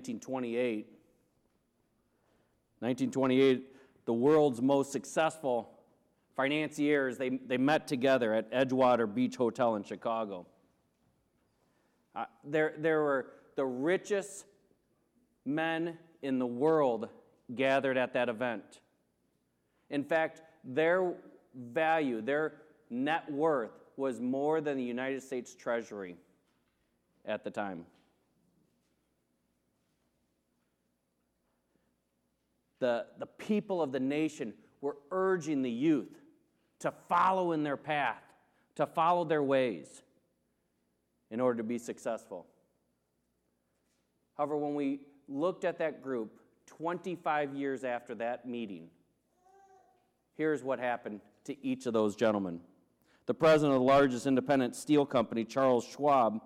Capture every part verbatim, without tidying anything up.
nineteen twenty-eight. nineteen twenty-eight, the world's most successful financiers, they, they met together at Edgewater Beach Hotel in Chicago. Uh, there, there were the richest men in the world gathered at that event. In fact, their value, their net worth was more than the United States Treasury at the time. The, the people of the nation were urging the youth to follow in their path, to follow their ways in order to be successful. However, when we looked at that group twenty-five years after that meeting, here's what happened to each of those gentlemen. The president of the largest independent steel company, Charles Schwab,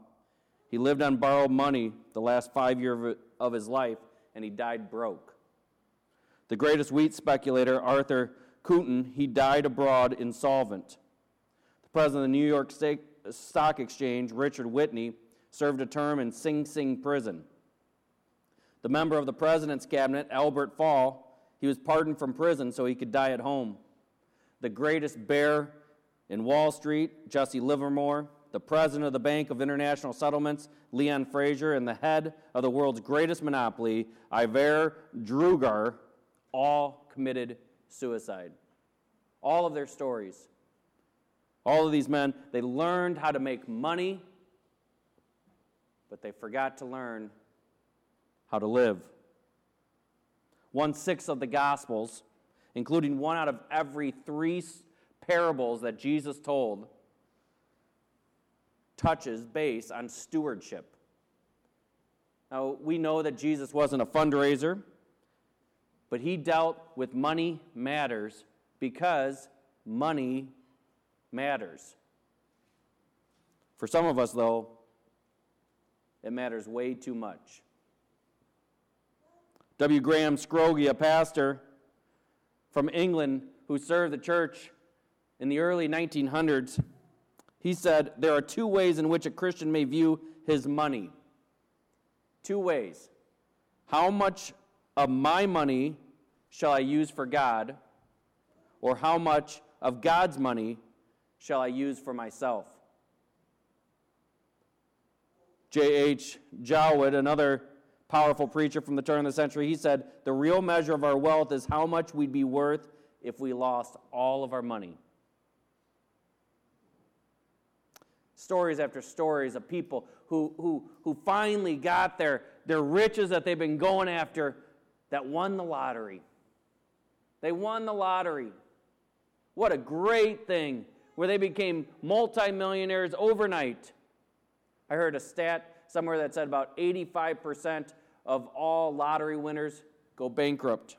he lived on borrowed money the last five years of his life, and he died broke. The greatest wheat speculator, Arthur Cutten, he died abroad insolvent. The president of the New York Stock Exchange, Richard Whitney, served a term in Sing Sing Prison. The member of the president's cabinet, Albert Fall, he was pardoned from prison so he could die at home. The greatest bear in Wall Street, Jesse Livermore, the president of the Bank of International Settlements, Leon Fraser, and the head of the world's greatest monopoly, Iver Drugar, all committed suicide. All of their stories. All of these men, they learned how to make money, but they forgot to learn how to live. One-sixth of the Gospels, including one out of every three parables that Jesus told, touches base on stewardship. Now, we know that Jesus wasn't a fundraiser, but he dealt with money matters because money matters. For some of us, though, it matters way too much. W. Graham Scroggie, a pastor from England who served the church in the early nineteen hundreds, he said, there are two ways in which a Christian may view his money. Two ways. How much of my money shall I use for God, or how much of God's money shall I use for myself? J H. Jowett, another powerful preacher from the turn of the century, he said, the real measure of our wealth is how much we'd be worth if we lost all of our money. Stories after stories of people who, who, who finally got their, their riches that they've been going after, that won the lottery. They won the lottery. What a great thing, where they became multimillionaires overnight. I heard a stat somewhere that said about eighty-five percent of all lottery winners go bankrupt.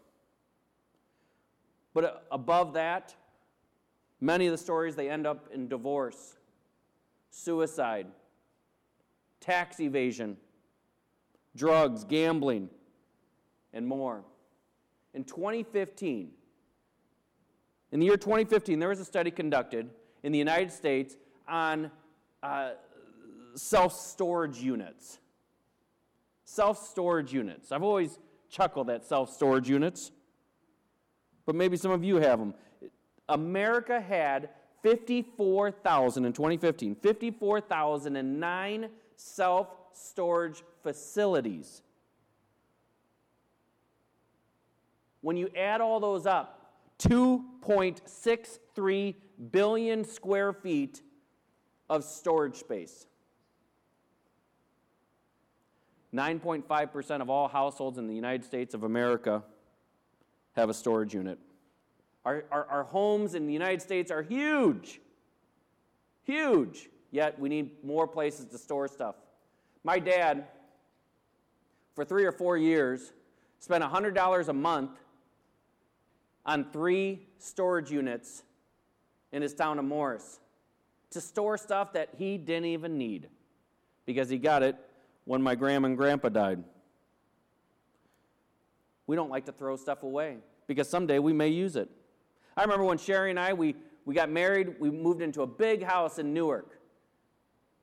But above that, many of the stories, they end up in divorce, suicide, tax evasion, drugs, gambling, and more. In twenty fifteen, in the year twenty fifteen, there was a study conducted in the United States on uh, self-storage units. Self-storage units. I've always chuckled at self-storage units, but maybe some of you have them. America had fifty-four thousand in twenty fifteen, fifty-four thousand nine self-storage facilities. When you add all those up, two point six three billion square feet of storage space. nine point five percent of all households in the United States of America have a storage unit. Our, our, our homes in the United States are huge, huge, yet we need more places to store stuff. My dad, for three or four years, spent one hundred dollars a month on three storage units in his town of Morris to store stuff that he didn't even need because he got it when my grandma and grandpa died. We don't like to throw stuff away because someday we may use it. I remember when Sherry and I, we, we got married, we moved into a big house in Newark.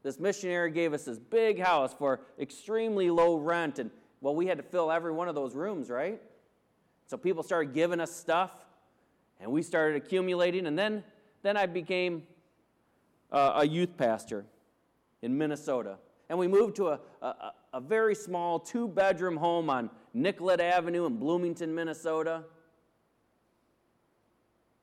This missionary gave us this big house for extremely low rent, and, Well, we had to fill every one of those rooms, right? So people started giving us stuff, and we started accumulating. And then, then I became uh, a youth pastor in Minnesota. And we moved to a, a, a very small two-bedroom home on Nicollet Avenue in Bloomington, Minnesota.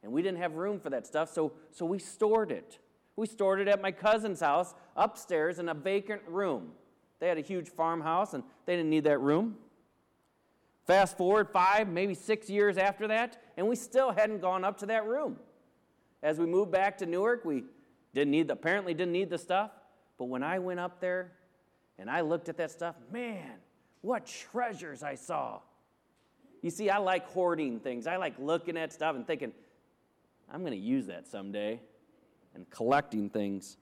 And we didn't have room for that stuff, so, so we stored it. We stored it at my cousin's house upstairs in a vacant room. They had a huge farmhouse, and they didn't need that room. Fast forward five, maybe six years after that, and we still hadn't gone up to that room. As we moved back to Newark, we didn't need the, apparently didn't need the stuff. But when I went up there and I looked at that stuff, man, what treasures I saw. You see, I like hoarding things. I like looking at stuff and thinking, I'm going to use that someday, and collecting things.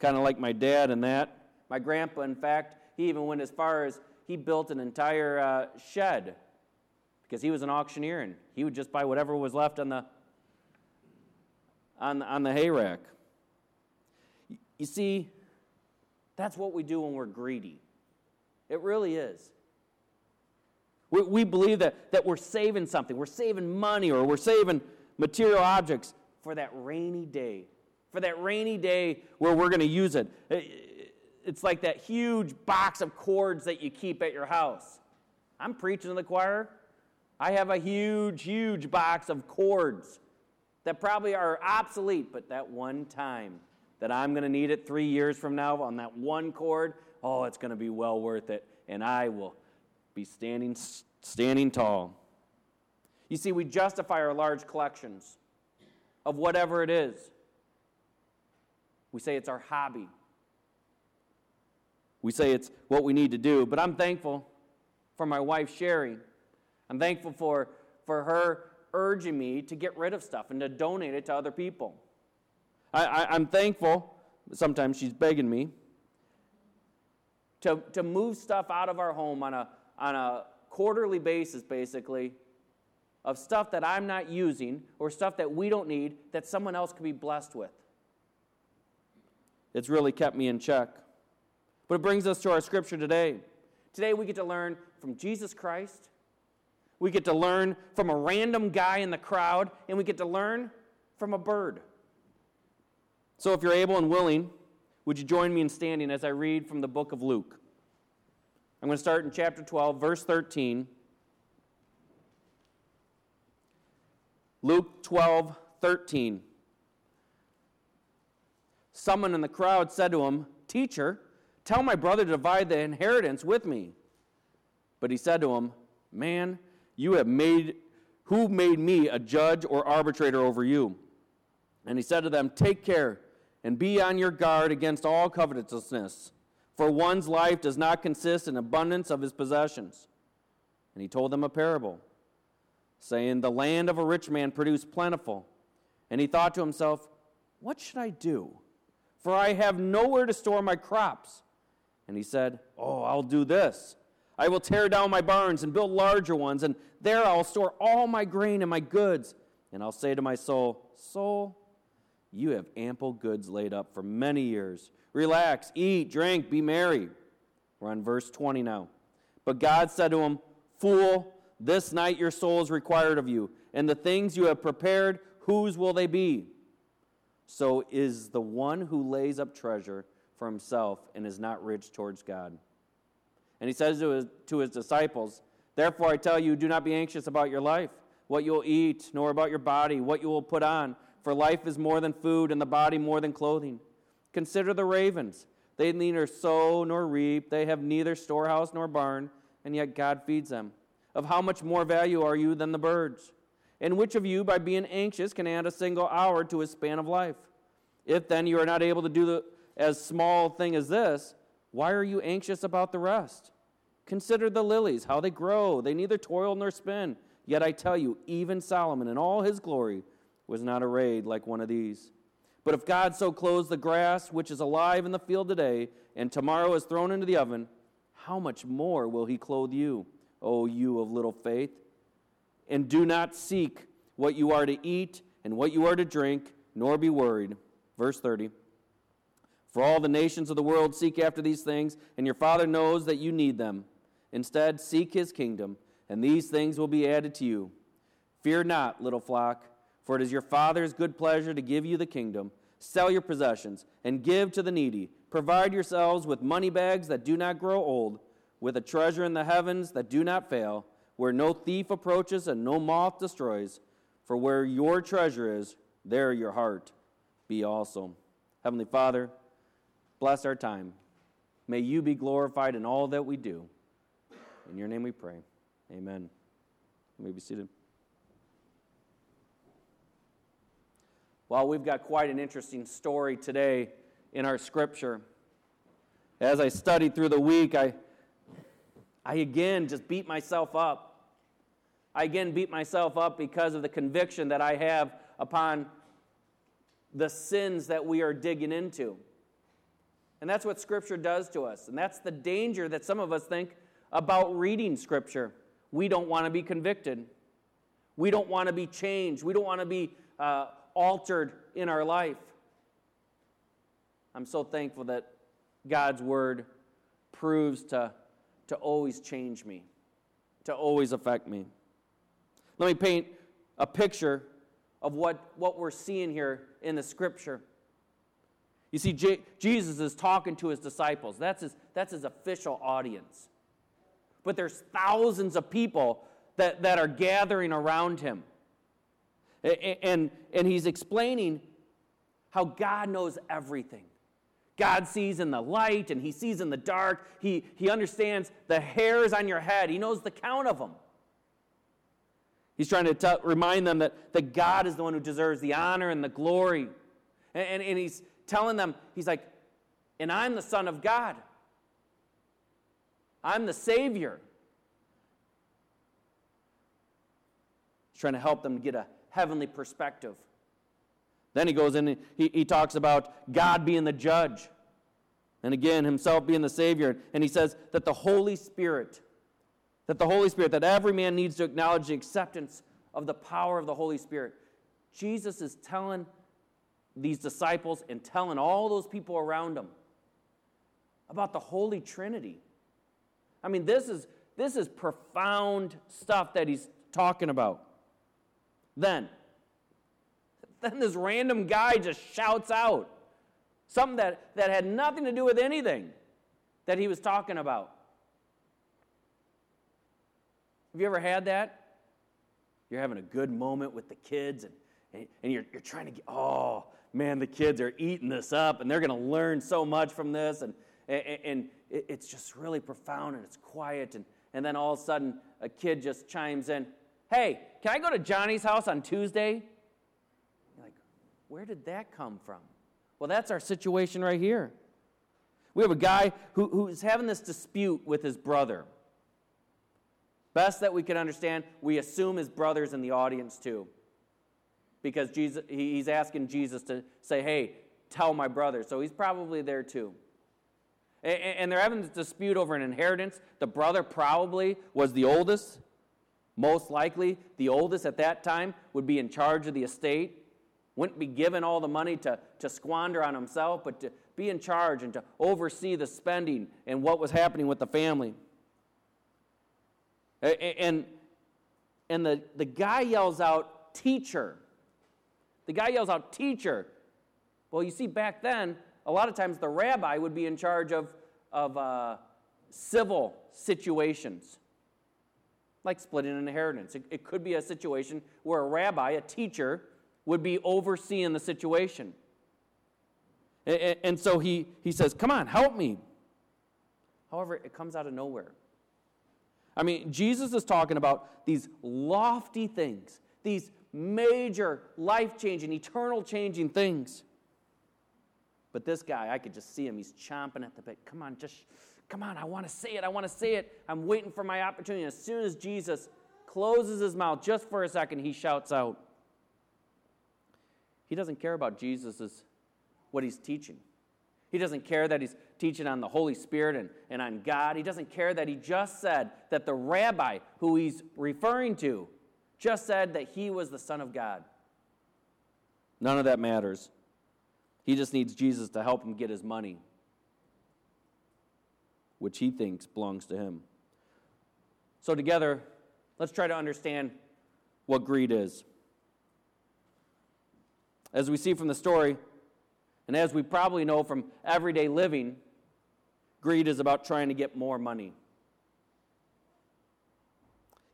Kind of like my dad in that. My grandpa, in fact, he even went as far as he built an entire uh, shed because he was an auctioneer, and he would just buy whatever was left on the, on the, on the hay rack. You see, that's what we do when we're greedy. It really is. We, we believe that, that we're saving something. We're saving money, or we're saving material objects for that rainy day. For that rainy day where we're going to use it. It's like that huge box of cords that you keep at your house. I'm preaching to the choir. I have a huge, huge box of cords that probably are obsolete, but that one time that I'm going to need it three years from now on that one cord, oh, it's going to be well worth it, and I will be standing, standing tall. You see, we justify our large collections of whatever it is. We say it's our hobby. We say it's what we need to do, but I'm thankful for my wife, Sherry. I'm thankful for, for her urging me to get rid of stuff and to donate it to other people. I, I, I'm thankful, sometimes she's begging me, to, to move stuff out of our home on a, on a quarterly basis, basically, of stuff that I'm not using or stuff that we don't need that someone else could be blessed with. It's really kept me in check. But it brings us to our scripture today. Today we get to learn from Jesus Christ. We get to learn from a random guy in the crowd, and we get to learn from a bird. So if you're able and willing, would you join me in standing as I read from the book of Luke? I'm going to start in chapter twelve, verse thirteen. Luke twelve, thirteen. Someone in the crowd said to him, "Teacher, tell my brother to divide the inheritance with me." But he said to him, "Man, you have made, who made me a judge or arbitrator over you?" And he said to them, "Take care and be on your guard against all covetousness, for one's life does not consist in abundance of his possessions." And he told them a parable, saying, "The land of a rich man produced plentiful. And he thought to himself, 'What should I do? For I have nowhere to store my crops.' And he said, 'Oh, I'll do this. I will tear down my barns and build larger ones, and there I'll store all my grain and my goods. And I'll say to my soul, Soul, you have ample goods laid up for many years. Relax, eat, drink, be merry.'" We're on verse twenty now. "But God said to him, 'Fool, this night your soul is required of you, and the things you have prepared, whose will they be? So is the one who lays up treasure for himself and is not rich towards God.' And he says to his, to his disciples, 'Therefore I tell you, do not be anxious about your life, what you will eat, nor about your body, what you will put on. For life is more than food, and the body more than clothing. Consider the ravens. They neither sow nor reap. They have neither storehouse nor barn, and yet God feeds them. Of how much more value are you than the birds? And which of you, by being anxious, can add a single hour to his span of life? If then you are not able to do the, as small thing as this, why are you anxious about the rest? Consider the lilies, how they grow. They neither toil nor spin. Yet I tell you, even Solomon in all his glory was not arrayed like one of these. But if God so clothes the grass, which is alive in the field today, and tomorrow is thrown into the oven, how much more will he clothe you, O you of little faith? And do not seek what you are to eat and what you are to drink, nor be worried." Verse thirty. "For all the nations of the world seek after these things, and your Father knows that you need them. Instead, seek his kingdom, and these things will be added to you. Fear not, little flock, for it is your Father's good pleasure to give you the kingdom. Sell your possessions and give to the needy. Provide yourselves with money bags that do not grow old, with a treasure in the heavens that do not fail, where no thief approaches and no moth destroys. For where your treasure is, there your heart be also. Heavenly Father, bless our time. May you be glorified in all that we do. In your name we pray. Amen. You may be seated. Well, we've got quite an interesting story today in our scripture. As I studied through the week, I, I again just beat myself up. I again beat myself up because of the conviction that I have upon the sins that we are digging into. And that's what Scripture does to us. And that's the danger that some of us think about reading Scripture. We don't want to be convicted. We don't want to be changed. We don't want to be Uh, altered in our life. I'm so thankful that God's word proves to, to always change me, to always affect me. Let me paint a picture of what, what we're seeing here in the scripture. You see, J- Jesus is talking to his disciples. That's his, that's his official audience. But there's thousands of people that, that are gathering around him. And, and he's explaining how God knows everything. God sees in the light, and he sees in the dark. He, he understands the hairs on your head. He knows the count of them. He's trying to t- remind them that, that God is the one who deserves the honor and the glory. And, and, and he's telling them, he's like, and I'm the Son of God. I'm the Savior. He's trying to help them to get a heavenly perspective. Then he goes in and he, he talks about God being the judge, and again himself being the Savior, and he says that the Holy Spirit, that the Holy Spirit, that every man needs to acknowledge the acceptance of the power of the Holy Spirit. Jesus is telling these disciples and telling all those people around him about the Holy Trinity. I mean, this is this is profound stuff that he's talking about. Then, then this random guy just shouts out something that, that had nothing to do with anything that he was talking about. Have you ever had that? You're having a good moment with the kids, and, and, and you're, you're trying to get, oh, man, the kids are eating this up, and they're going to learn so much from this, and, and, and it's just really profound, and it's quiet, and, and then all of a sudden, a kid just chimes in, hey, can I go to Johnny's house on Tuesday? You're like, where did that come from? Well, that's our situation right here. We have a guy who, who's having this dispute with his brother. Best that we can understand, we assume his brother's in the audience too. Because Jesus, he's asking Jesus to say, hey, tell my brother. So he's probably there too. And, and they're having this dispute over an inheritance. The brother probably was the oldest. Most likely, the oldest at that time would be in charge of the estate, wouldn't be given all the money to, to squander on himself, but to be in charge and to oversee the spending and what was happening with the family. And, and the, the guy yells out, teacher. The guy yells out, teacher. Well, you see, back then, a lot of times the rabbi would be in charge of, of uh, civil situations, like splitting an inheritance. It, it could be a situation where a rabbi, a teacher, would be overseeing the situation. And, and so he, he says, come on, help me. However, it comes out of nowhere. I mean, Jesus is talking about these lofty things, these major life-changing, eternal-changing things. But this guy, I could just see him. He's chomping at the bit. Come on, just... Come on, I want to say it. I want to say it. I'm waiting for my opportunity. As soon as Jesus closes his mouth just for a second, he shouts out. He doesn't care about Jesus' what he's teaching. He doesn't care that he's teaching on the Holy Spirit and, and on God. He doesn't care that he just said that the rabbi who he's referring to just said that he was the Son of God. None of that matters. He just needs Jesus to help him get his money, which he thinks belongs to him. So together, let's try to understand what greed is. As we see from the story, and as we probably know from everyday living, greed is about trying to get more money.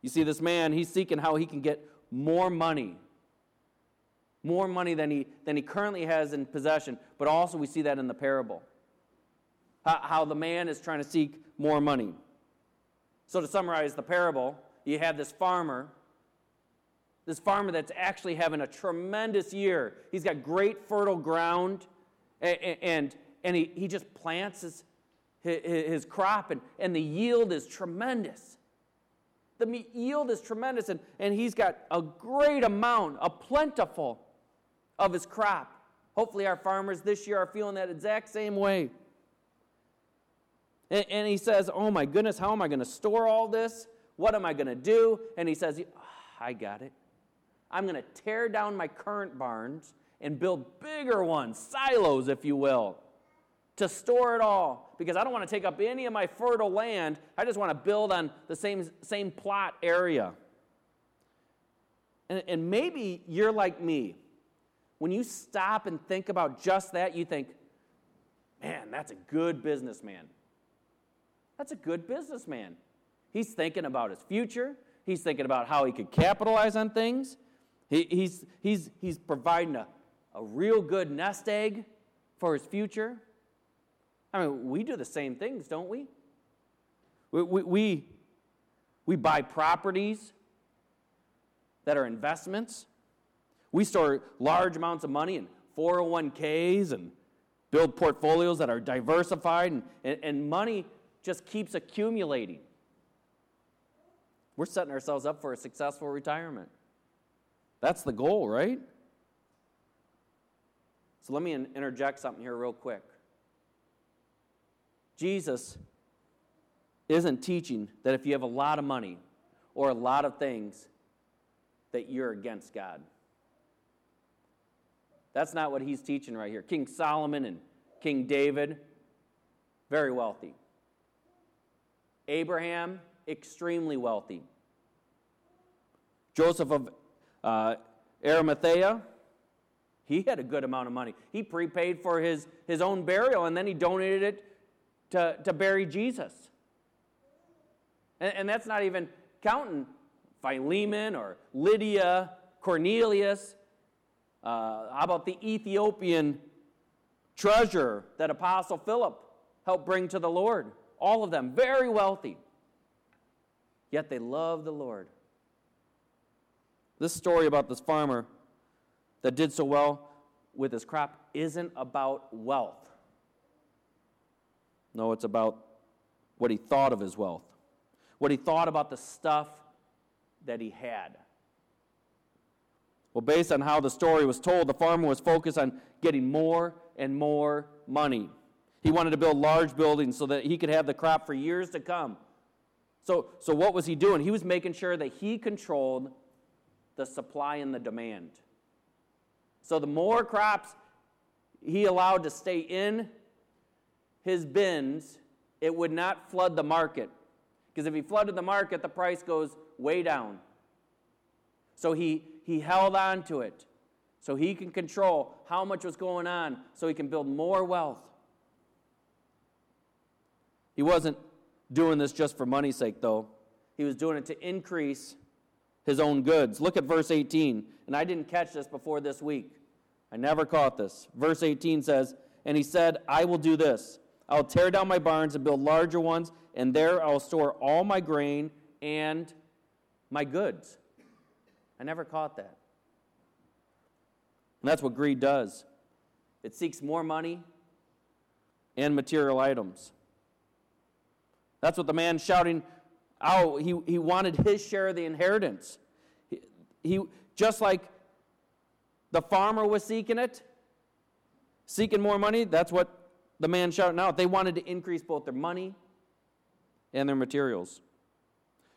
You see, this man, he's seeking how he can get more money. More money than he than he currently has in possession. But also we see that in the parable. How, how the man is trying to seek more money. So to summarize the parable, you have this farmer. This farmer that's actually having a tremendous year. He's got great fertile ground. And, and, and he, he just plants his, his, his crop. And, and the yield is tremendous. The yield is tremendous, and, and he's got a great amount, a plentiful of his crop. Hopefully our farmers this year are feeling that exact same way. And, and he says, oh my goodness, how am I going to store all this? What am I going to do? And he says, oh, I got it. I'm going to tear down my current barns and build bigger ones, silos if you will, to store it all, because I don't want to take up any of my fertile land. I just want to build on the same same plot area. And, and maybe you're like me. When you stop and think about just that, you think, man, that's a good businessman. That's a good businessman. He's thinking about his future. He's thinking about how he could capitalize on things. He, he's, he's, he's providing a, a real good nest egg for his future. I mean, we do the same things, don't we? We, we, we, we buy properties that are investments. We store large amounts of money in four oh one k's and build portfolios that are diversified, and, and, and money just keeps accumulating. We're setting ourselves up for a successful retirement. That's the goal, right? So let me interject something here real quick. Jesus isn't teaching that if you have a lot of money or a lot of things, that you're against God. That's not what he's teaching right here. King Solomon and King David, very wealthy. Abraham, extremely wealthy. Joseph of uh, Arimathea, he had a good amount of money. He prepaid for his, his own burial, and then he donated it To, to bury Jesus. And, and that's not even counting Philemon or Lydia, Cornelius. Uh, how about the Ethiopian treasurer that Apostle Philip helped bring to the Lord? All of them very wealthy. Yet they love the Lord. This story about this farmer that did so well with his crop isn't about wealth. No, it's about what he thought of his wealth, what he thought about the stuff that he had. Well, based on how the story was told, the farmer was focused on getting more and more money. He wanted to build large buildings so that he could have the crop for years to come. So, so what was he doing? He was making sure that he controlled the supply and the demand. So the more crops he allowed to stay in his bins, it would not flood the market. Because if he flooded the market, the price goes way down. So he, he held on to it so he can control how much was going on so he can build more wealth. He wasn't doing this just for money's sake, though. He was doing it to increase his own goods. Look at verse eighteen. And I didn't catch this before this week. I never caught this. Verse eighteen says, and he said, I will do this. I'll tear down my barns and build larger ones, and there I'll store all my grain and my goods. I never caught that. And that's what greed does. It seeks more money and material items. That's what the man shouting out, he, he wanted his share of the inheritance. He, he just like the farmer was seeking it, seeking more money, that's what the man shouting out. They wanted to increase both their money and their materials.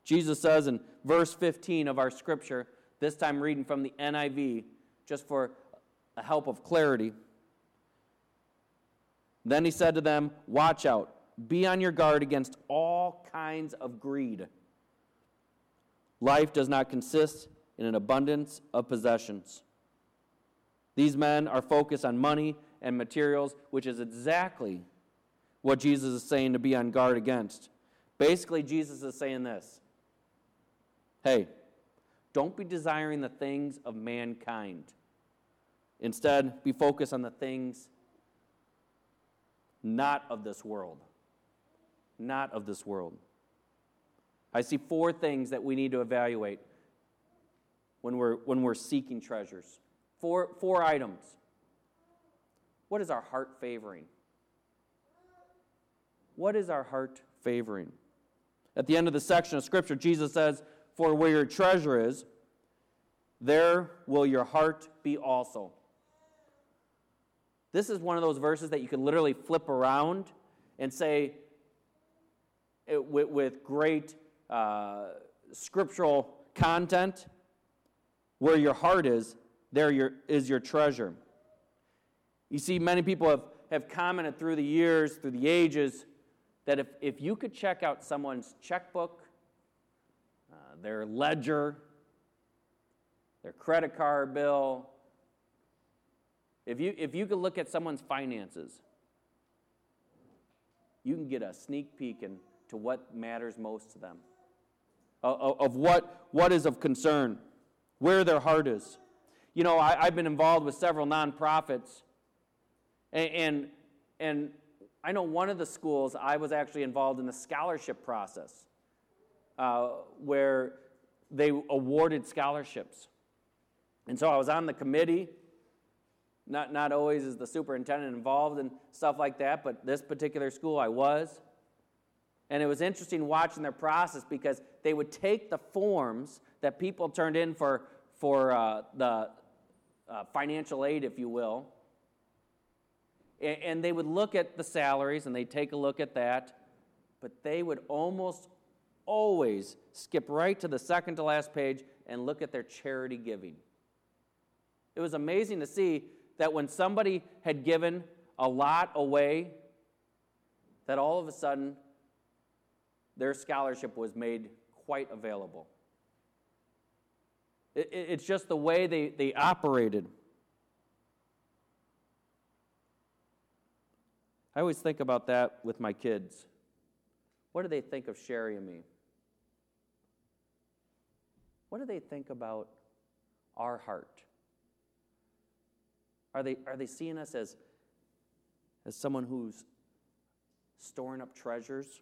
Jesus says in verse fifteen of our scripture, this time reading from the N I V, just for the help of clarity. Then he said to them, watch out, be on your guard against all kinds of greed. Life does not consist in an abundance of possessions. These men are focused on money and materials, which is exactly what Jesus is saying to be on guard against. Basically, Jesus is saying this. Hey, don't be desiring the things of mankind. Instead, be focused on the things not of this world. Not of this world. I see four things that we need to evaluate when we're, when we're seeking treasures. Four, four items. What is our heart favoring? What is our heart favoring? At the end of the section of Scripture, Jesus says, "For where your treasure is, there will your heart be also." This is one of those verses that you can literally flip around and say it with, with great uh, scriptural content, where your heart is, there your, is your treasure. You see, many people have, have commented through the years, through the ages, that if, if you could check out someone's checkbook, uh, their ledger, their credit card bill, if you if you could look at someone's finances, you can get a sneak peek into what matters most to them, of, of what, what is of concern, where their heart is. You know, I, I've been involved with several nonprofits, and, and and I know one of the schools I was actually involved in the scholarship process, uh, where they awarded scholarships. And so I was on the committee. Not not always is the superintendent involved in stuff like that, but this particular school I was. And it was interesting watching their process, because they would take the forms that people turned in for, for uh, the uh, financial aid, if you will, and, and they would look at the salaries, and they'd take a look at that, but they would almost always skip right to the second to last page and look at their charity giving. It was amazing to see that when somebody had given a lot away, that all of a sudden their scholarship was made quite available. It, it, it's just the way they, they operated. I always think about that with my kids. What do they think of Sherry and me? What do they think about our heart? Are they are they seeing us as, as someone who's storing up treasures?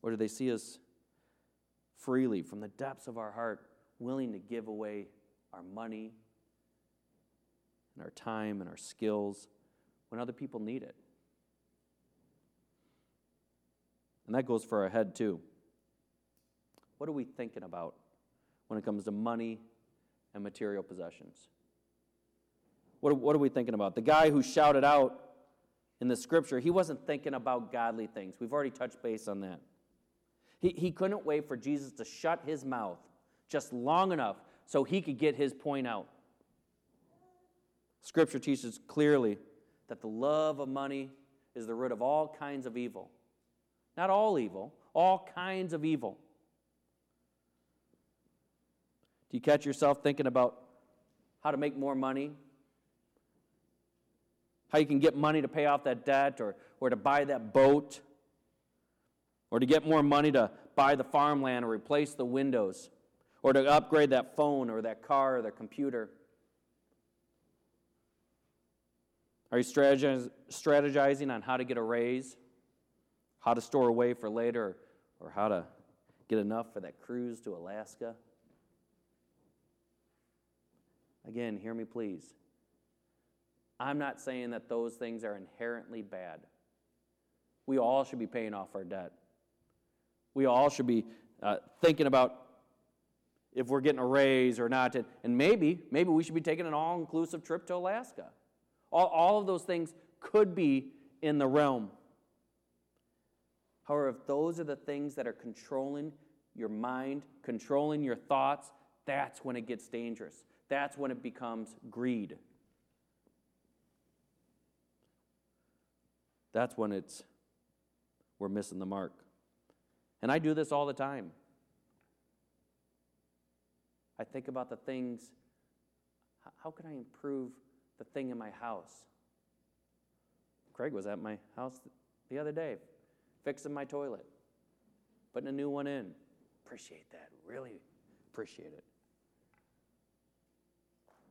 Or do they see us freely from the depths of our heart, willing to give away our money and our time and our skills when other people need it? And that goes for our head too. What are we thinking about when it comes to money and material possessions? What, what are we thinking about? The guy who shouted out in the Scripture, he wasn't thinking about godly things. We've already touched base on that. He, he couldn't wait for Jesus to shut his mouth just long enough so he could get his point out. Scripture teaches clearly that the love of money is the root of all kinds of evil. Not all evil, all kinds of evil. Do you catch yourself thinking about how to make more money? How you can get money to pay off that debt, or, or to buy that boat, or to get more money to buy the farmland, or replace the windows, or to upgrade that phone or that car or that computer? Are you strategizing on how to get a raise, how to store away for later, or how to get enough for that cruise to Alaska? Again, hear me please. I'm not saying that those things are inherently bad. We all should be paying off our debt. We all should be uh, thinking about if we're getting a raise or not. To, and maybe, maybe we should be taking an all-inclusive trip to Alaska. All, all of those things could be in the realm. However, if those are the things that are controlling your mind, controlling your thoughts, that's when it gets dangerous. That's when it becomes greed. That's when it's we're missing the mark. And I do this all the time. I think about the things, how can I improve the thing in my house? Craig was at my house the other day, fixing my toilet, putting a new one in. Appreciate that, really appreciate it.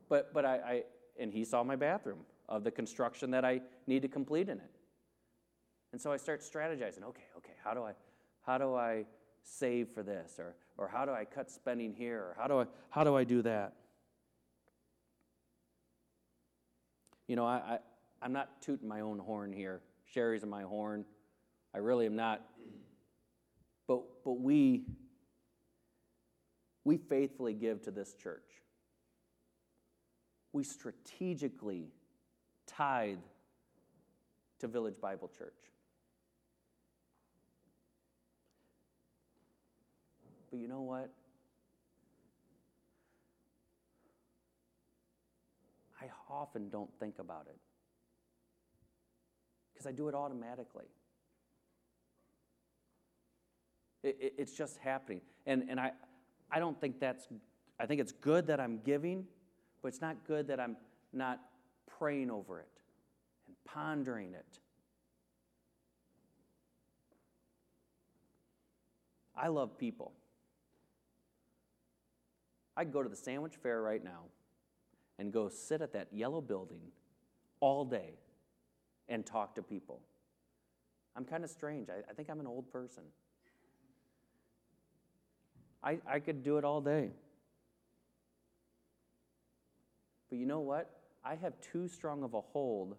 But but I, I and he saw my bathroom of the construction that I need to complete in it. And so I start strategizing. Okay, okay, how do I how do I save for this, or or how do I cut spending here, or how do I how do I do that? You know, I, I I'm not tooting my own horn here. Sherry's in my horn. I really am not. But but we we faithfully give to this church. We strategically tithe to Village Bible Church. But you know what? I often don't think about it because I do it automatically. It, it, it's just happening. And, and I, I don't think that's, I think it's good that I'm giving, but it's not good that I'm not praying over it and pondering it. I love people. I could go to the sandwich fair right now and go sit at that yellow building all day and talk to people. I'm kind of strange. I, I think I'm an old person. I, I could do it all day. But you know what? I have too strong of a hold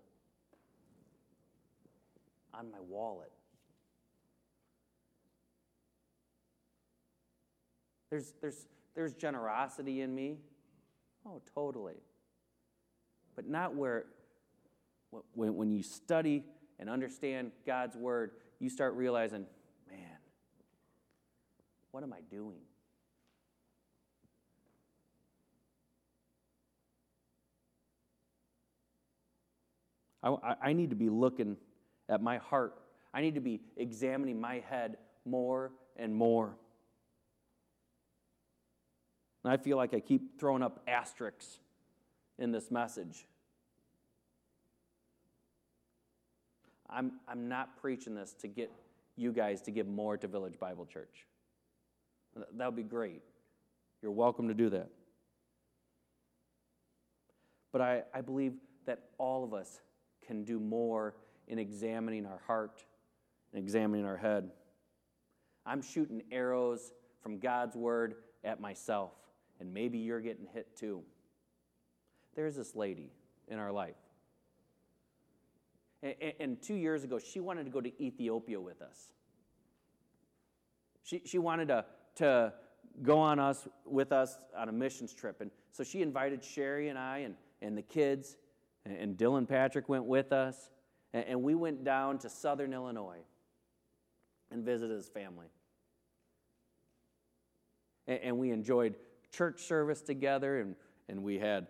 on my wallet. There's there's there's generosity in me. Oh, totally. But not where when when you study and understand God's word, you start realizing, man, what am I doing? I, I need to be looking at my heart. I need to be examining my head more and more. And I feel like I keep throwing up asterisks in this message. I'm, I'm not preaching this to get you guys to give more to Village Bible Church. That would be great. You're welcome to do that. But I, I believe that all of us can do more in examining our heart and examining our head. I'm shooting arrows from God's word at myself, and maybe you're getting hit too. There's this lady in our life, and, and two years ago, she wanted to go to Ethiopia with us. She she wanted to, to go on us with us on a missions trip, and so she invited Sherry and I and, and the kids, and, and Dylan Patrick went with us, and, and we went down to southern Illinois and visited his family. And we enjoyed church service together, and, and we had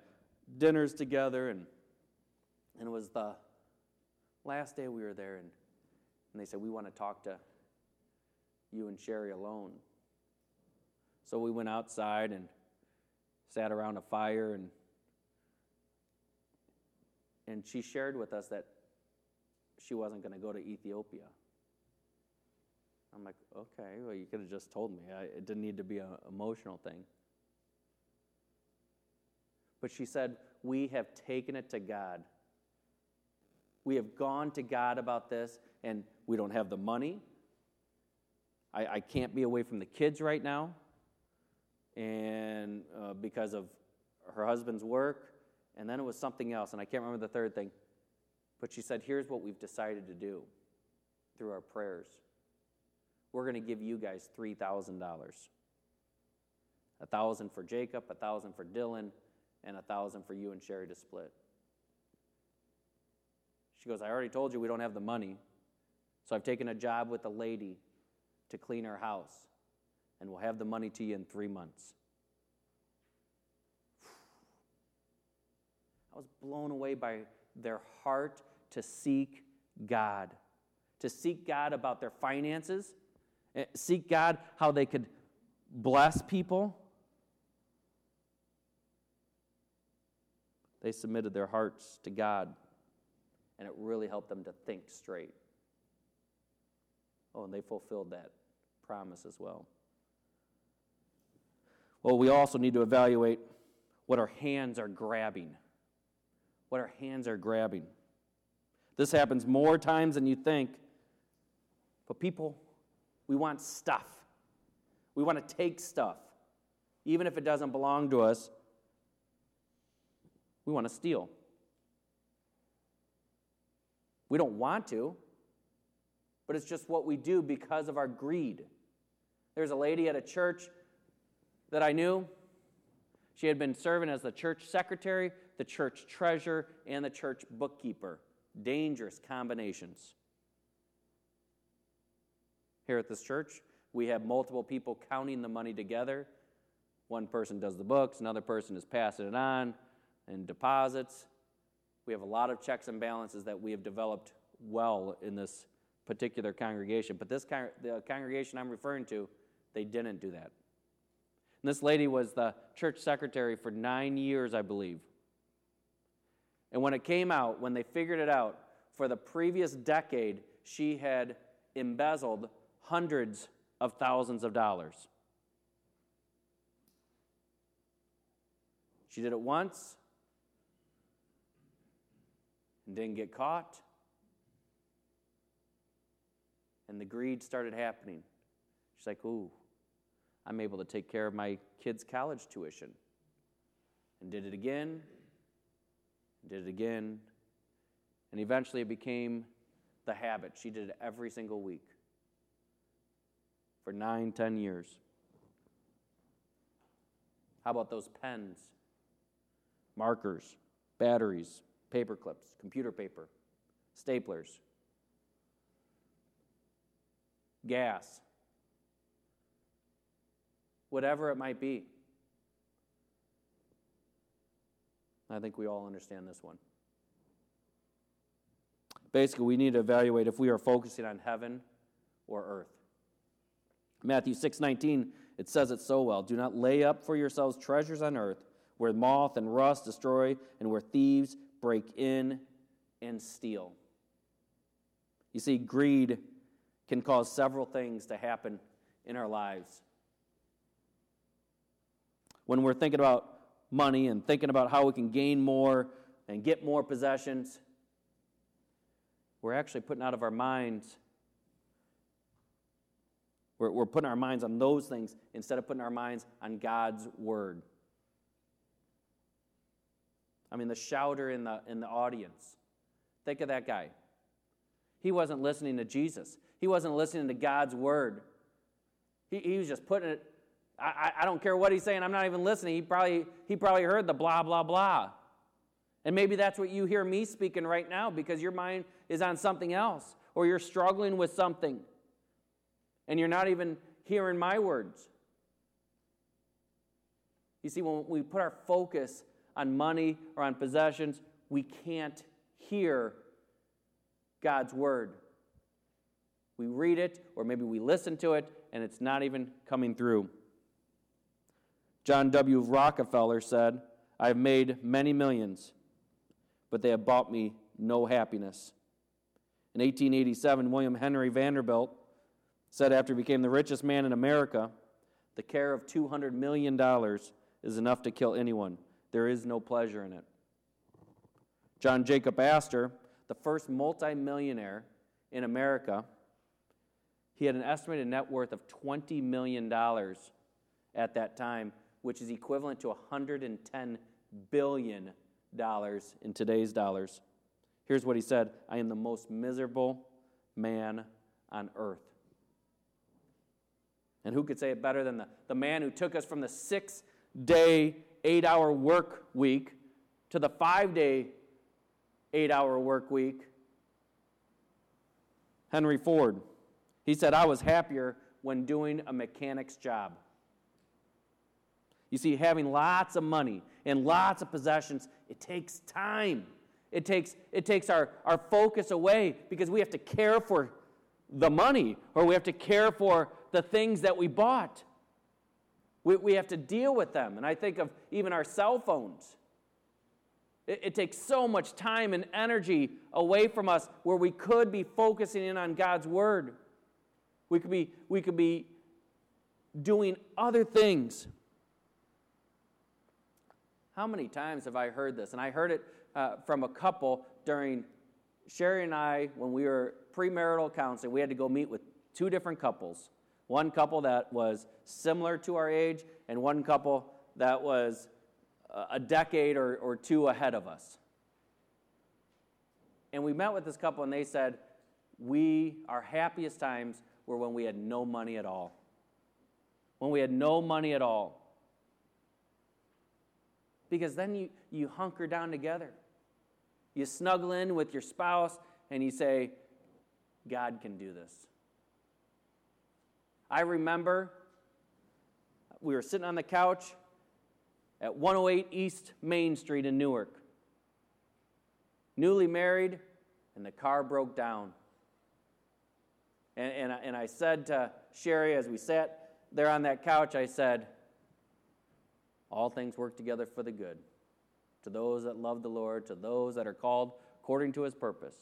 dinners together, and and it was the last day we were there, and, and they said, we want to talk to you and Sherry alone. So we went outside and sat around a fire, and and she shared with us that she wasn't going to go to Ethiopia. I'm like, okay, well, you could have just told me. I, it didn't need to be an emotional thing. But she said, we have taken it to God. We have gone to God about this, and we don't have the money. I, I can't be away from the kids right now, and uh, because of her husband's work, and then it was something else, and I can't remember the third thing. But she said, here's what we've decided to do through our prayers. We're going to give you guys three thousand dollars. A thousand for Jacob, a thousand for Dylan, and a thousand for you and Sherry to split. She goes, I already told you we don't have the money, so I've taken a job with a lady to clean her house, and we'll have the money to you in three months. I was blown away by their heart to seek God, to seek God about their finances, seek God how they could bless people. They submitted their hearts to God, and it really helped them to think straight. Oh, and they fulfilled that promise as well. Well, we also need to evaluate what our hands are grabbing. What our hands are grabbing. This happens more times than you think. But people, we want stuff. We want to take stuff. Even if it doesn't belong to us, we want to steal. We don't want to, but it's just what we do because of our greed. There's a lady at a church that I knew. She had been serving as the church secretary, the church treasurer, and the church bookkeeper. Dangerous combinations. Here at this church, we have multiple people counting the money together. One person does the books, another person is passing it on and deposits. We have a lot of checks and balances that we have developed well in this particular congregation. But this con- the congregation I'm referring to, they didn't do that. And this lady was the church secretary for nine years, I believe. And when it came out, when they figured it out, for the previous decade, she had embezzled hundreds of thousands of dollars. She did it once and didn't get caught. And the greed started happening. She's like, ooh, I'm able to take care of my kids' college tuition. And did it again, did it again, and eventually it became the habit. She did it every single week for nine, ten years. How about those pens, markers, batteries, paper clips, computer paper, staplers, gas, whatever it might be? I think we all understand this one. Basically, we need to evaluate if we are focusing on heaven or earth. Matthew six nineteen, it says it so well. Do not lay up for yourselves treasures on earth, where moth and rust destroy, and where thieves break in and steal. You see, greed can cause several things to happen in our lives. When we're thinking about money and thinking about how we can gain more and get more possessions, we're actually putting out of our minds, we're, we're putting our minds on those things instead of putting our minds on God's word. I mean, the shouter in the, in the audience, think of that guy. He wasn't listening to Jesus. He wasn't listening to God's word. He, he was just putting it, I, I don't care what he's saying. I'm not even listening. He probably he probably heard the blah, blah, blah. And maybe that's what you hear me speaking right now, because your mind is on something else, or you're struggling with something, and you're not even hearing my words. You see, when we put our focus on money or on possessions, we can't hear God's word. We read it, or maybe we listen to it, and it's not even coming through. John W. Rockefeller said, I have made many millions, but they have bought me no happiness. In eighteen eighty-seven, William Henry Vanderbilt said after he became the richest man in America, the care of two hundred million dollars is enough to kill anyone. There is no pleasure in it. John Jacob Astor, the first multimillionaire in America, he had an estimated net worth of twenty million dollars at that time, which is equivalent to one hundred ten billion dollars in today's dollars. Here's what he said, I am the most miserable man on earth. And who could say it better than the, the man who took us from the six-day, eight-hour work week to the five-day, eight-hour work week? Henry Ford. He said, I was happier when doing a mechanic's job. You see, having lots of money and lots of possessions, it takes time. It takes it takes our, our focus away, because we have to care for the money, or we have to care for the things that we bought. We, we have to deal with them. And I think of even our cell phones. It, it takes so much time and energy away from us where we could be focusing in on God's word. We could be, we could be doing other things. How many times have I heard this? And I heard it uh, from a couple during Sherry and I, when we were premarital counseling. We had to go meet with two different couples. One couple that was similar to our age, and one couple that was a decade or, or two ahead of us. And we met with this couple, and they said, we, our happiest times were when we had no money at all. When we had no money at all. Because then you, you hunker down together. You snuggle in with your spouse and you say, God can do this. I remember we were sitting on the couch at one oh eight East Main Street in Newark. Newly married, and the car broke down. And, and, and I said to Sherry as we sat there on that couch, I said, all things work together for the good, to those that love the Lord, to those that are called according to his purpose.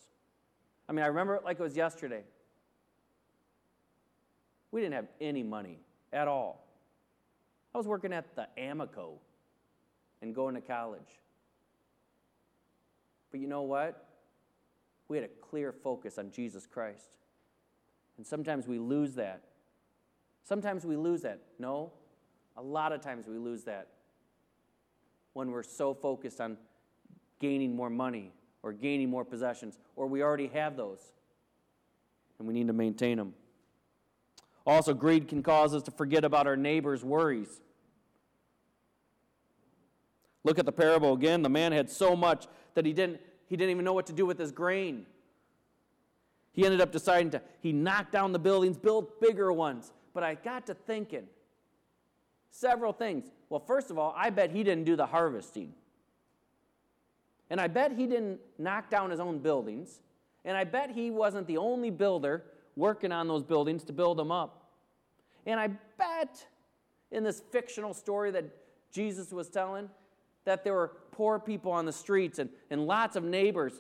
I mean, I remember it like it was yesterday. We didn't have any money at all. I was working at the Amoco and going to college. But you know what? We had a clear focus on Jesus Christ. And sometimes we lose that. Sometimes we lose that. No, a lot of times we lose that when we're so focused on gaining more money or gaining more possessions, or we already have those, and we need to maintain them. Also, greed can cause us to forget about our neighbor's worries. Look at the parable again. The man had so much that he didn't, he didn't even know what to do with his grain. He ended up deciding to, he knocked down the buildings, built bigger ones. But I got to thinking several things. Well, first of all, I bet he didn't do the harvesting. And I bet he didn't knock down his own buildings. And I bet he wasn't the only builder working on those buildings to build them up. And I bet in this fictional story that Jesus was telling that there were poor people on the streets and, and lots of neighbors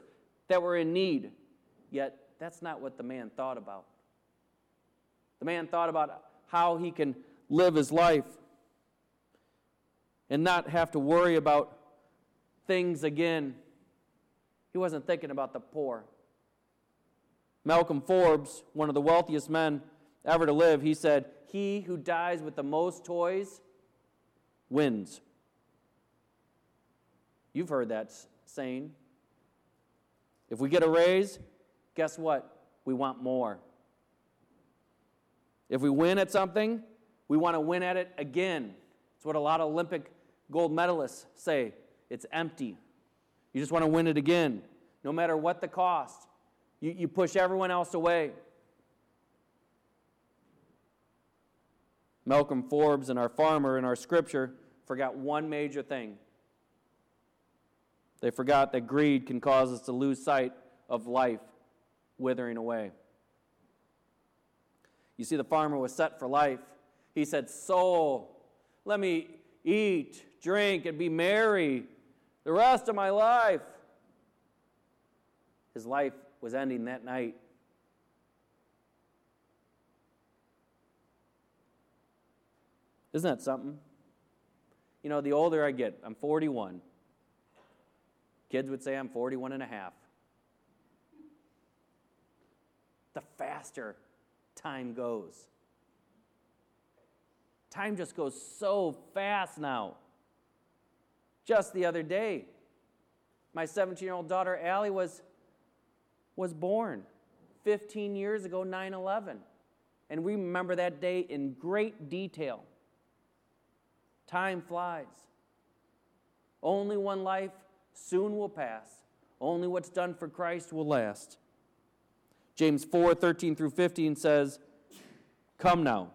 that were in need. Yet that's not what the man thought about. The man thought about how he can live his life and not have to worry about things again. He wasn't thinking about the poor. Malcolm Forbes, one of the wealthiest men ever to live, he said, he who dies with the most toys wins. You've heard that saying. If we get a raise, guess what? We want more. If we win at something, we want to win at it again. It's what a lot of Olympic gold medalists say. It's empty. You just want to win it again, no matter what the cost. You, you push everyone else away. Malcolm Forbes and our farmer in our scripture forgot one major thing. They forgot that greed can cause us to lose sight of life withering away. You see, the farmer was set for life. He said, soul, let me eat, drink, and be merry the rest of my life. His life was ending that night. Isn't that something? You know, the older I get, I'm forty-one. Kids would say I'm forty-one and a half. The faster time goes. Time just goes so fast now. Just the other day, my seventeen-year-old daughter, Allie, was was born fifteen years ago, nine eleven. And we remember that day in great detail. Time flies. Only one life soon will pass. Only what's done for Christ will last. James four, thirteen through fifteen says, come now,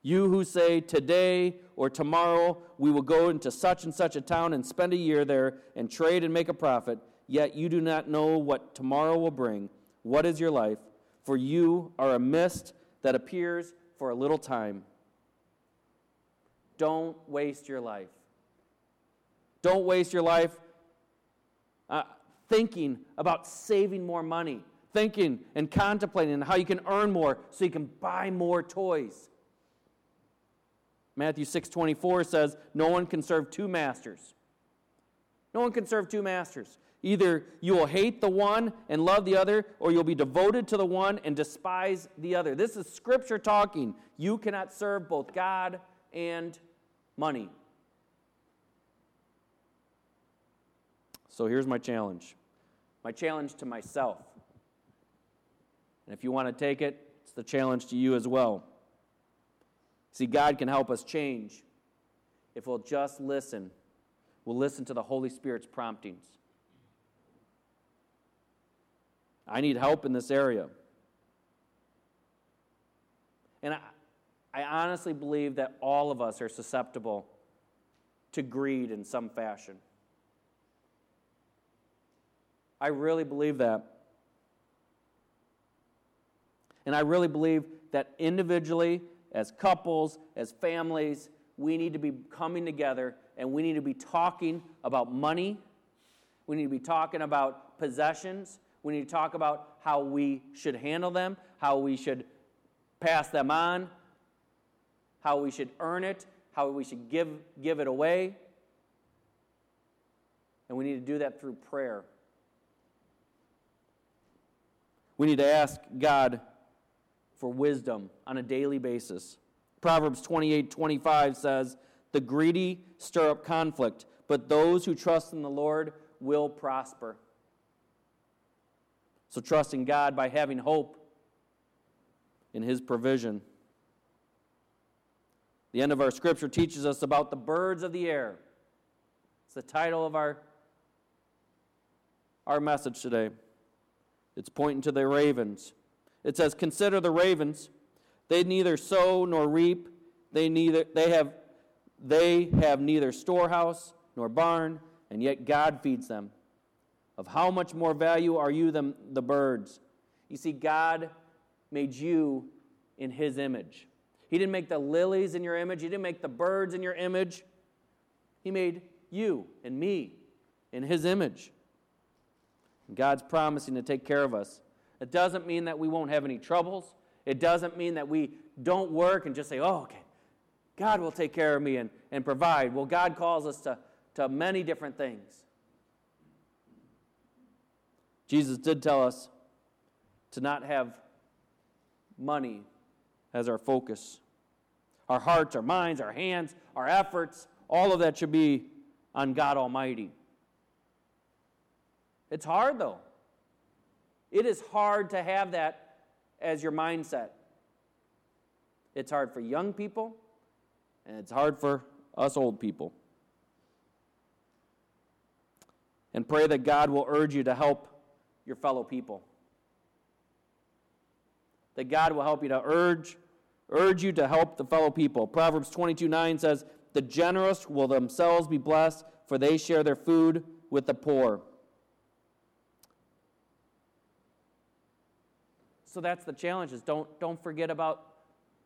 you who say today or tomorrow we will go into such and such a town and spend a year there and trade and make a profit, yet you do not know what tomorrow will bring. What is your life? For you are a mist that appears for a little time. Don't waste your life. Don't waste your life uh, thinking about saving more money, thinking and contemplating how you can earn more so you can buy more toys. Matthew six twenty-four says, no one can serve two masters. No one can serve two masters. Either you will hate the one and love the other, or you'll be devoted to the one and despise the other. This is Scripture talking. You cannot serve both God and money. So here's my challenge. My challenge to myself. And if you want to take it, it's the challenge to you as well. See, God can help us change if we'll just listen. We'll listen to the Holy Spirit's promptings. I need help in this area. And I, I honestly believe that all of us are susceptible to greed in some fashion. I really believe that. And I really believe that individually, as couples, as families, we need to be coming together and we need to be talking about money. We need to be talking about possessions. We need to talk about how we should handle them, how we should pass them on, how we should earn it, how we should give, give it away. And we need to do that through prayer. We need to ask God for wisdom on a daily basis. Proverbs twenty-eight twenty-five says, the greedy stir up conflict, but those who trust in the Lord will prosper. So trust in God by having hope in His provision. The end of our Scripture teaches us about the birds of the air. It's the title of our, our message today. It's pointing to the ravens. It says, consider the ravens. They neither sow nor reap. They neither they have they have neither storehouse nor barn, and yet God feeds them. Of how much more value are you than the birds? You see, God made you in His image. He didn't make the lilies in your image. He didn't make the birds in your image. He made you and me in His image. God's promising to take care of us. It doesn't mean that we won't have any troubles. It doesn't mean that we don't work and just say, oh, okay, God will take care of me and, and provide. Well, God calls us to, to many different things. Jesus did tell us to not have money as our focus. Our hearts, our minds, our hands, our efforts, all of that should be on God Almighty. It's hard, though. It is hard to have that as your mindset. It's hard for young people, and it's hard for us old people. And pray that God will urge you to help your fellow people. That God will help you to urge, urge you to help the fellow people. Proverbs twenty-two nine says, the generous will themselves be blessed, for they share their food with the poor. So that's the challenge, is don't, don't forget about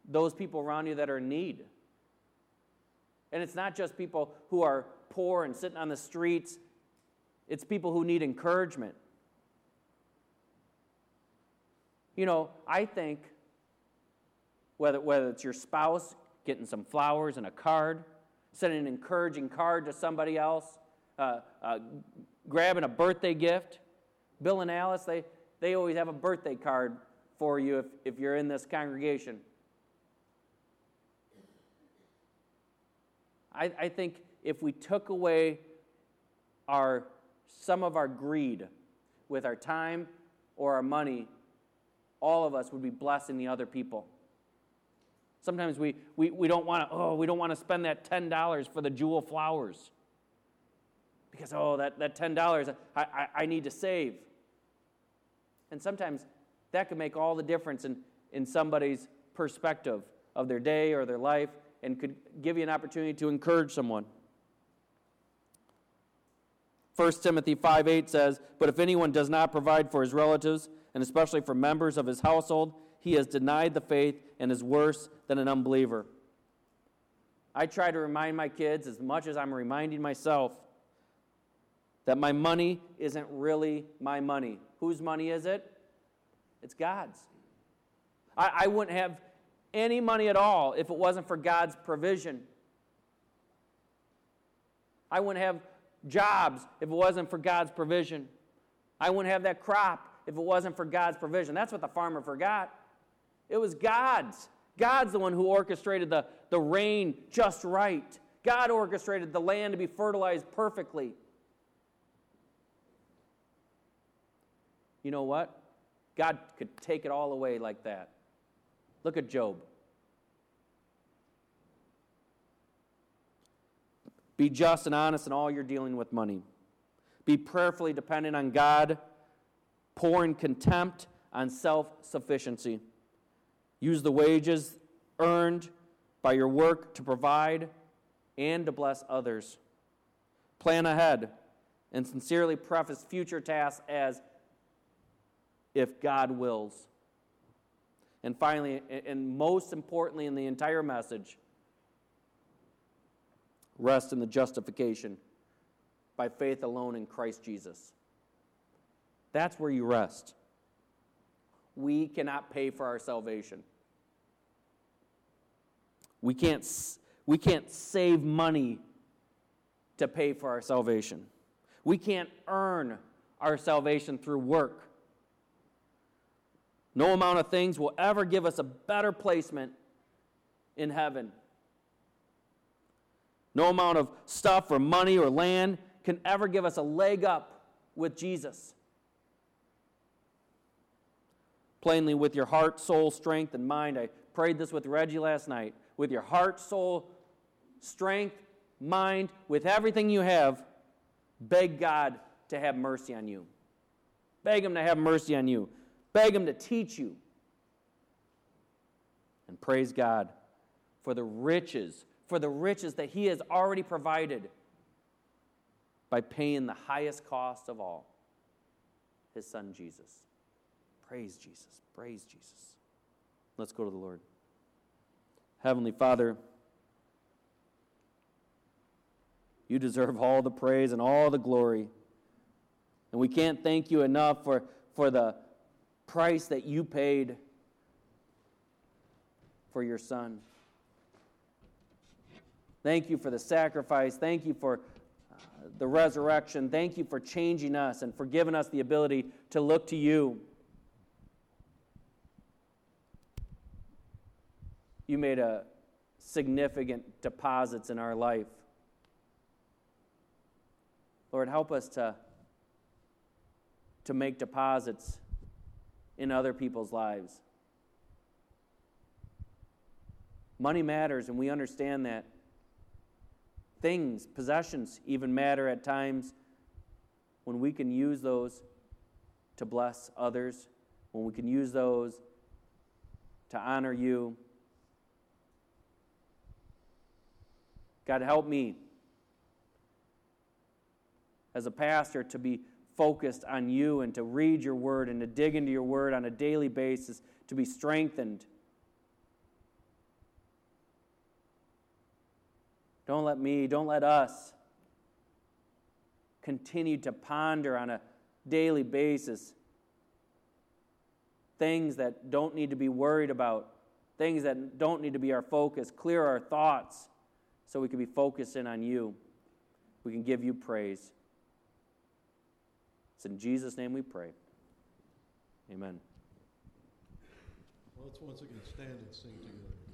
those people around you that are in need. And it's not just people who are poor and sitting on the streets. It's people who need encouragement. You know, I think, whether, whether it's your spouse getting some flowers and a card, sending an encouraging card to somebody else, uh, uh, grabbing a birthday gift. Bill and Alice, they, they always have a birthday card for you if, if you're in this congregation. I, I think if we took away our some of our greed with our time or our money, all of us would be blessing the other people. Sometimes we we, we don't want to oh we don't want to spend that ten dollars for the jewel flowers. Because oh that, that ten dollars I, I, I need to save. And sometimes that can make all the difference in, in somebody's perspective of their day or their life, and could give you an opportunity to encourage someone. First Timothy five eight says, but if anyone does not provide for his relatives, and especially for members of his household, he has denied the faith and is worse than an unbeliever. I try to remind my kids, as much as I'm reminding myself, that my money isn't really my money. Whose money is it? It's God's. I, I wouldn't have any money at all if it wasn't for God's provision. I wouldn't have jobs if it wasn't for God's provision. I wouldn't have that crop if it wasn't for God's provision. That's what the farmer forgot. It was God's. God's the one who orchestrated the, the rain just right. God orchestrated the land to be fertilized perfectly. You know what? God could take it all away like that. Look at Job. Be just and honest in all you're dealing with money. Be prayerfully dependent on God. Pour in contempt on self-sufficiency. Use the wages earned by your work to provide and to bless others. Plan ahead and sincerely preface future tasks as if God wills. And finally, and most importantly in the entire message, rest in the justification by faith alone in Christ Jesus. That's where you rest. We cannot pay for our salvation. We can't, we can't save money to pay for our salvation. We can't earn our salvation through work. No amount of things will ever give us a better placement in heaven. No amount of stuff or money or land can ever give us a leg up with Jesus. Plainly, with your heart, soul, strength, and mind. I prayed this with Reggie last night. With your heart, soul, strength, mind, with everything you have, beg God to have mercy on you. Beg Him to have mercy on you. Beg Him to teach you. And praise God for the riches, for the riches that He has already provided by paying the highest cost of all, His Son Jesus. Praise Jesus. Praise Jesus. Let's go to the Lord. Heavenly Father, You deserve all the praise and all the glory. And we can't thank You enough for, for the price that You paid for Your Son. Thank You for the sacrifice. Thank You for uh, the resurrection. Thank You for changing us and for giving us the ability to look to You. You made a significant deposits in our life. Lord, help us to, to make deposits in other people's lives. Money matters, and we understand that. Things, possessions even matter at times when we can use those to bless others, when we can use those to honor You. God, help me as a pastor to be focused on You and to read Your Word and to dig into Your Word on a daily basis, to be strengthened. Don't let me, don't let us continue to ponder on a daily basis things that don't need to be worried about, things that don't need to be our focus, clear our thoughts so we can be focused in on You. We can give You praise. It's in Jesus' name we pray. Amen. Well, let's once again stand and sing together.